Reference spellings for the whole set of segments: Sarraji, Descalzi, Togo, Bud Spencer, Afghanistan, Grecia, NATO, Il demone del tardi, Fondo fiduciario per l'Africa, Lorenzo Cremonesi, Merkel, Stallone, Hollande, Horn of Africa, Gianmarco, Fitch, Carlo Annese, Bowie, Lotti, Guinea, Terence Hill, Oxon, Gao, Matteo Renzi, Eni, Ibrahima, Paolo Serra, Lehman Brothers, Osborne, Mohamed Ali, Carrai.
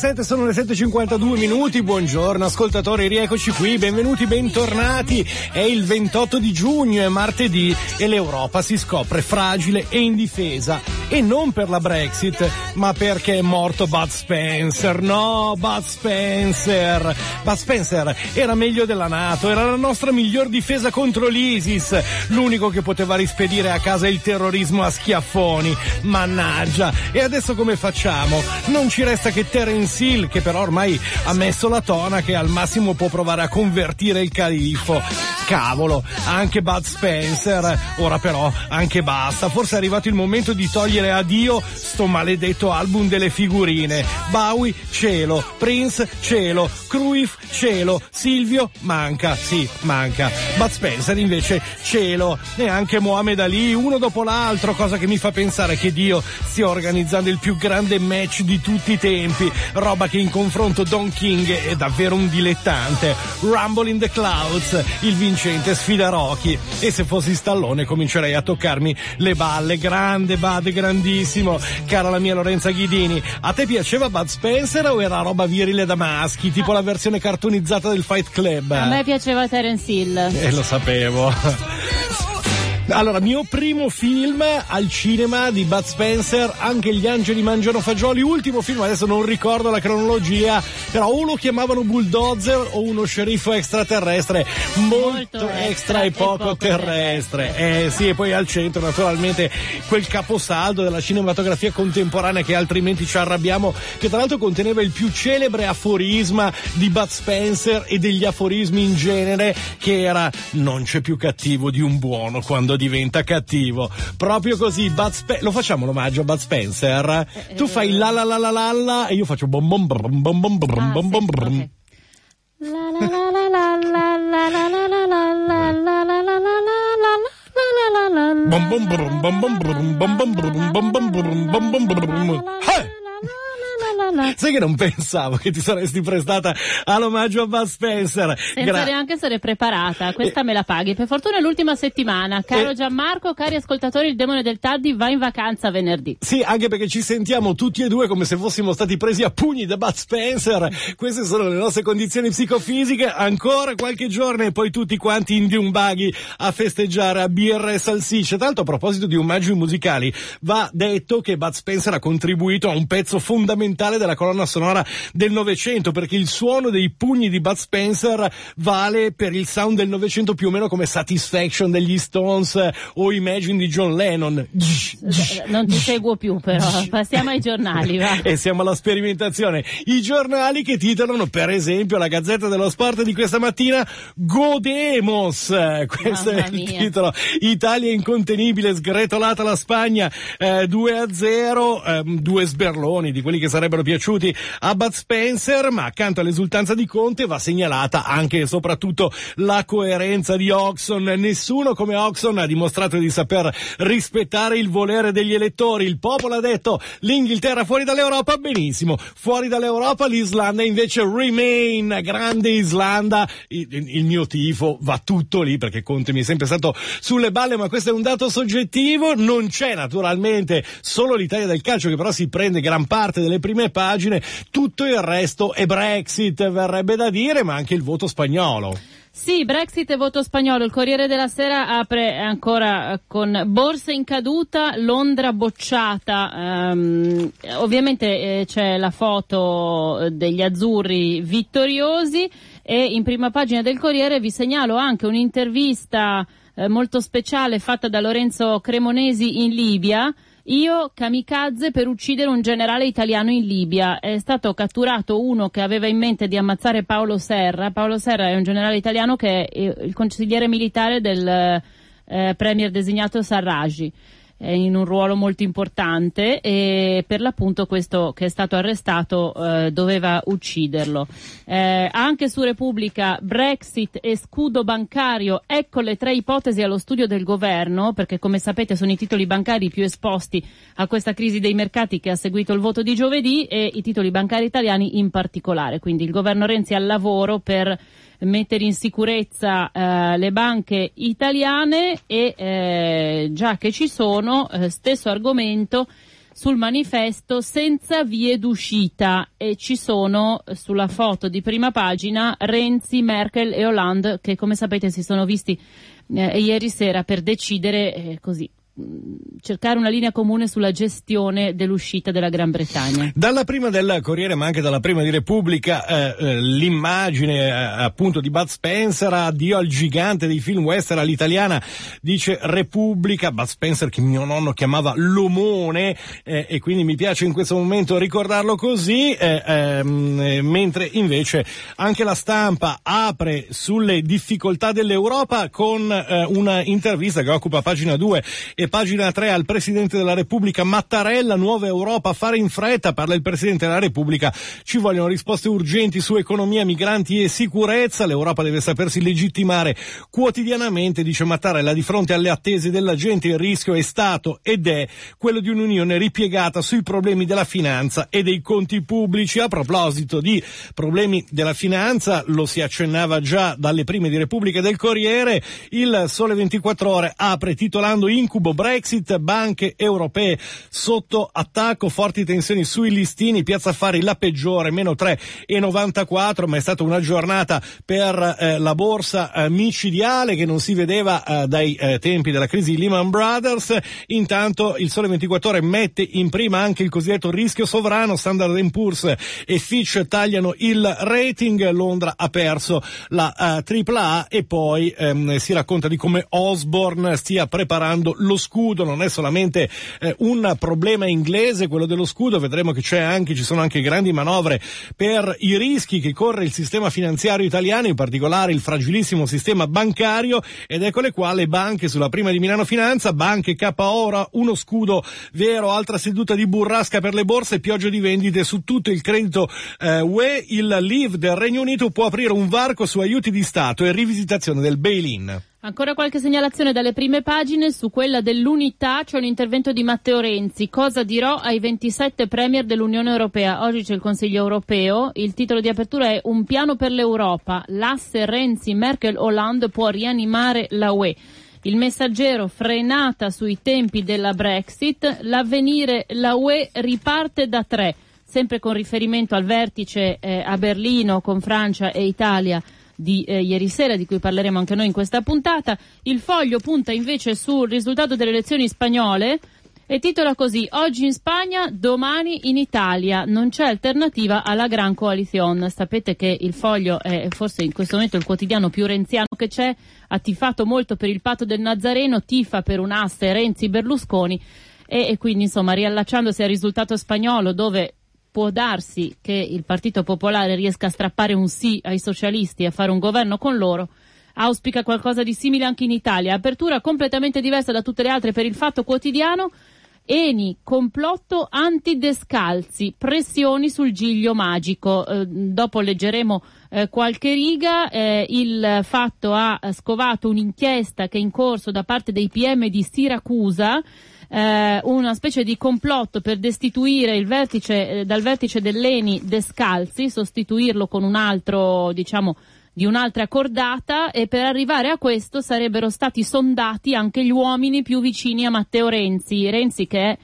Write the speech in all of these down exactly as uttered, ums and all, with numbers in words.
sette sono le sette e cinquantadue minuti. Buongiorno ascoltatori, rieccoci qui, benvenuti, bentornati. È il ventotto di giugno, è martedì e l'Europa si scopre fragile e indifesa, e non per la Brexit, ma perché è morto Bud Spencer. No, Bud Spencer Bud Spencer era meglio della NATO, era la nostra miglior difesa contro l'ISIS, l'unico che poteva rispedire a casa il terrorismo a schiaffoni. Mannaggia, e adesso come facciamo? Non ci resta che Terence Hill, che però ormai ha messo la tona che al massimo può provare a convertire il califfo. Cavolo, anche Bud Spencer, ora però anche basta, forse è arrivato il momento di togliere a Dio sto maledetto album delle figurine. Bowie, cielo, Prince, cielo, Cruyff, cielo, Silvio, manca, sì, manca. Bud Spencer invece, cielo, e anche Mohamed Ali, uno dopo l'altro, cosa che mi fa pensare che Dio stia organizzando il più grande match di tutti i tempi, roba che in confronto Don King è davvero un dilettante. Rumble in the Clouds, il vincente sfida Rocky, e se fossi Stallone comincerei a toccarmi le balle. Grande Bud, grandissimo, cara la mia Lorenza Ghidini, a te piaceva Bud Spencer o era roba virile da maschi, tipo la versione cartonizzata del Fight Club? A me piaceva Terence Hill, e lo sapevo. Allora, mio primo film al cinema di Bud Spencer, Anche gli angeli mangiano fagioli, ultimo film, adesso non ricordo la cronologia, però o lo chiamavano bulldozer o uno sceriffo extraterrestre, molto, molto extra e poco, e poco terrestre. terrestre. Eh sì, e poi al centro naturalmente quel caposaldo della cinematografia contemporanea che altrimenti ci arrabbiamo, che tra l'altro conteneva il più celebre aforisma di Bud Spencer e degli aforismi in genere, che era: non c'è più cattivo di un buono quando diventa cattivo. Proprio così, Bud Spe- lo facciamo l'omaggio a Bud Spencer? Eh, tu fai la la la la la la e io faccio bom bom bom bom bom bom bom bom bom. La la la la la la la la la la la la la la la. Bom bom bom bom bom bom bom bom bom bom bom bom. Sai che non pensavo che ti saresti prestata all'omaggio a Bud Spencer senza Gra- neanche essere preparata. Questa eh. me la paghi. Per fortuna è l'ultima settimana, caro eh. Gianmarco, cari ascoltatori. Il demone del tardi va in vacanza venerdì. Sì, anche perché ci sentiamo tutti e due come se fossimo stati presi a pugni da Bud Spencer. Queste sono le nostre condizioni psicofisiche. Ancora qualche giorno e poi tutti quanti in Dumbaghi a festeggiare a birra e salsicce. Tanto, a proposito di omaggi musicali, va detto che Bud Spencer ha contribuito a un pezzo fondamentale della colonna sonora del Novecento, perché il suono dei pugni di Bud Spencer vale per il sound del Novecento più o meno come Satisfaction degli Stones o Imagine di John Lennon. Non ti seguo più, però passiamo ai giornali, va. E siamo alla sperimentazione. I giornali che titolano, per esempio, la Gazzetta dello Sport di questa mattina: Godemos, questo Mamma è il mia. titolo. Italia incontenibile, sgretolata la Spagna eh, due a zero, eh, due sberloni di quelli che sarebbero piaciuti a Bud Spencer. Ma accanto all'esultanza di Conte va segnalata anche e soprattutto la coerenza di Oxon. Nessuno come Oxon ha dimostrato di saper rispettare il volere degli elettori. Il popolo ha detto: l'Inghilterra fuori dall'Europa, benissimo, fuori dall'Europa. L'Islanda invece remain, grande Islanda. Il mio tifo va tutto lì, perché Conte mi è sempre stato sulle balle, ma questo è un dato soggettivo. Non c'è naturalmente solo l'Italia del calcio, che però si prende gran parte delle prime pagine. Tutto il resto è Brexit, verrebbe da dire, ma anche il voto spagnolo. Sì, Brexit e voto spagnolo. Il Corriere della Sera apre ancora con borse in caduta, Londra bocciata. Um, ovviamente eh, c'è la foto degli azzurri vittoriosi, e in prima pagina del Corriere vi segnalo anche un'intervista eh, molto speciale fatta da Lorenzo Cremonesi in Libia. Io, kamikaze per uccidere un generale italiano in Libia. È stato catturato uno che aveva in mente di ammazzare Paolo Serra. Paolo Serra è un generale italiano che è il consigliere militare del eh, premier designato Sarraji, è in un ruolo molto importante, e per l'appunto questo che è stato arrestato eh, doveva ucciderlo. Eh, anche su Repubblica: Brexit e scudo bancario, ecco le tre ipotesi allo studio del governo, perché come sapete sono i titoli bancari più esposti a questa crisi dei mercati che ha seguito il voto di giovedì, e i titoli bancari italiani in particolare. Quindi il governo Renzi al lavoro per mettere in sicurezza eh, le banche italiane, e eh, già che ci sono, eh, stesso argomento sul manifesto senza vie d'uscita, e ci sono sulla foto di prima pagina Renzi, Merkel e Hollande, che come sapete si sono visti eh, ieri sera per decidere eh, così. cercare una linea comune sulla gestione dell'uscita della Gran Bretagna. Dalla prima del Corriere, ma anche dalla prima di Repubblica, eh, eh, l'immagine eh, appunto di Bud Spencer, addio al gigante dei film western all'italiana, dice Repubblica. Bud Spencer, che mio nonno chiamava l'omone, eh, e quindi mi piace in questo momento ricordarlo così, eh, eh, mentre invece anche La Stampa apre sulle difficoltà dell'Europa con eh, una intervista che occupa pagina due e pagina tre al Presidente della Repubblica Mattarella. Nuova Europa, fare in fretta, parla il Presidente della Repubblica, ci vogliono risposte urgenti su economia, migranti e sicurezza, l'Europa deve sapersi legittimare quotidianamente, dice Mattarella, di fronte alle attese della gente. Il rischio è stato ed è quello di un'unione ripiegata sui problemi della finanza e dei conti pubblici. A proposito di problemi della finanza, lo si accennava già dalle prime di Repubblica e del Corriere, il Sole ventiquattro Ore apre titolando incubo Brexit, banche europee sotto attacco, forti tensioni sui listini, Piazza Affari la peggiore, meno tre virgola novantaquattro, ma è stata una giornata per eh, la borsa eh, micidiale che non si vedeva eh, dai eh, tempi della crisi Lehman Brothers. Intanto il Sole ventiquattro Ore mette in prima anche il cosiddetto rischio sovrano, Standard and Poor's e Fitch tagliano il rating, Londra ha perso la eh, tripla A, e poi ehm, si racconta di come Osborne stia preparando lo scudo. Non è solamente eh, un problema inglese quello dello scudo, vedremo che c'è anche, ci sono anche grandi manovre per i rischi che corre il sistema finanziario italiano, in particolare il fragilissimo sistema bancario, ed eccole qua le banche sulla prima di Milano Finanza, banche K O, uno scudo vero, altra seduta di burrasca per le borse, pioggia di vendite su tutto il credito eh, U E, il L I V del Regno Unito può aprire un varco su aiuti di Stato e rivisitazione del bail-in. Ancora qualche segnalazione dalle prime pagine. Su quella dell'Unità c'è un intervento di Matteo Renzi, cosa dirò ai ventisette premier dell'Unione Europea. Oggi c'è il Consiglio Europeo, il titolo di apertura è un piano per l'Europa, l'asse Renzi, Merkel, Hollande può rianimare la U E. Il Messaggero, frenata sui tempi della Brexit, l'Avvenire, la U E riparte da tre, sempre con riferimento al vertice eh, a Berlino con Francia e Italia di eh, ieri sera, di cui parleremo anche noi in questa puntata. Il Foglio punta invece sul risultato delle elezioni spagnole e titola così: oggi in Spagna, domani in Italia, non c'è alternativa alla Gran Coalizione. Sapete che il Foglio è forse in questo momento il quotidiano più renziano che c'è, ha tifato molto per il patto del Nazareno, tifa per un asse Renzi-Berlusconi e, e quindi insomma, riallacciandosi al risultato spagnolo, dove può darsi che il Partito Popolare riesca a strappare un sì ai socialisti e a fare un governo con loro, auspica qualcosa di simile anche in Italia. Apertura completamente diversa da tutte le altre per il Fatto Quotidiano. Eni, complotto anti-Descalzi, pressioni sul giglio magico. Eh, dopo leggeremo eh, qualche riga. Eh, il Fatto ha scovato un'inchiesta che è in corso da parte dei P M di Siracusa, Eh, una specie di complotto per destituire il vertice eh, dal vertice dell'Eni Descalzi, sostituirlo con un altro, diciamo, di un'altra cordata, e per arrivare a questo sarebbero stati sondati anche gli uomini più vicini a Matteo Renzi, Renzi che è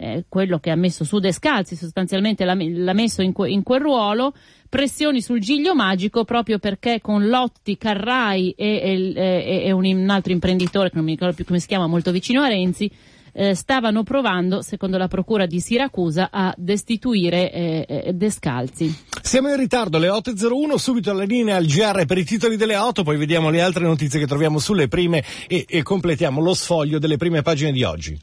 eh, quello che ha messo su Descalzi, sostanzialmente l'ha, l'ha messo in, que, in quel ruolo. Pressioni sul giglio magico proprio perché con Lotti, Carrai e, e, e un, un altro imprenditore che non mi ricordo più come si chiama, molto vicino a Renzi, Eh, stavano provando, secondo la procura di Siracusa, a destituire eh, Descalzi. Siamo in ritardo, le otto e zero uno, subito alla linea al G R per i titoli delle auto, poi vediamo le altre notizie che troviamo sulle prime e, e completiamo lo sfoglio delle prime pagine di oggi.